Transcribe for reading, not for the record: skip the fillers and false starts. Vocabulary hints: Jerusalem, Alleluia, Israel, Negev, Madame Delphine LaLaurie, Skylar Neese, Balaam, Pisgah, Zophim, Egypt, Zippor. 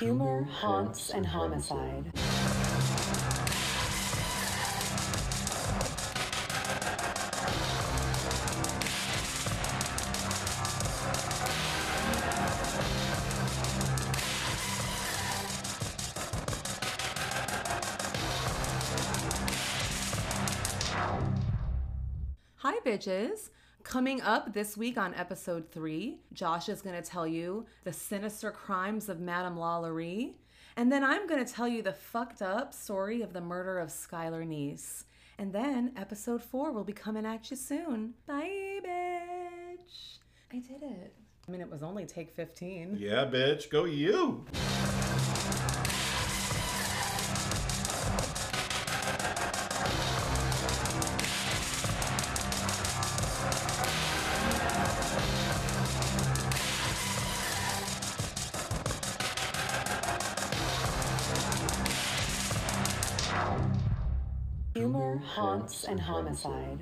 Humor, Haunts, and Homicide. Hi, bitches. Coming up this week on episode 3, Josh is going to tell you the sinister crimes of Madame LaLaurie, and then I'm going to tell you the fucked up story of the murder of Skylar Neese. And then episode 4 will be coming at you soon. Bye, bitch. I did it. I mean, it was only take 15. Yeah, bitch. Go you. Humor, Haunts, and Homicide.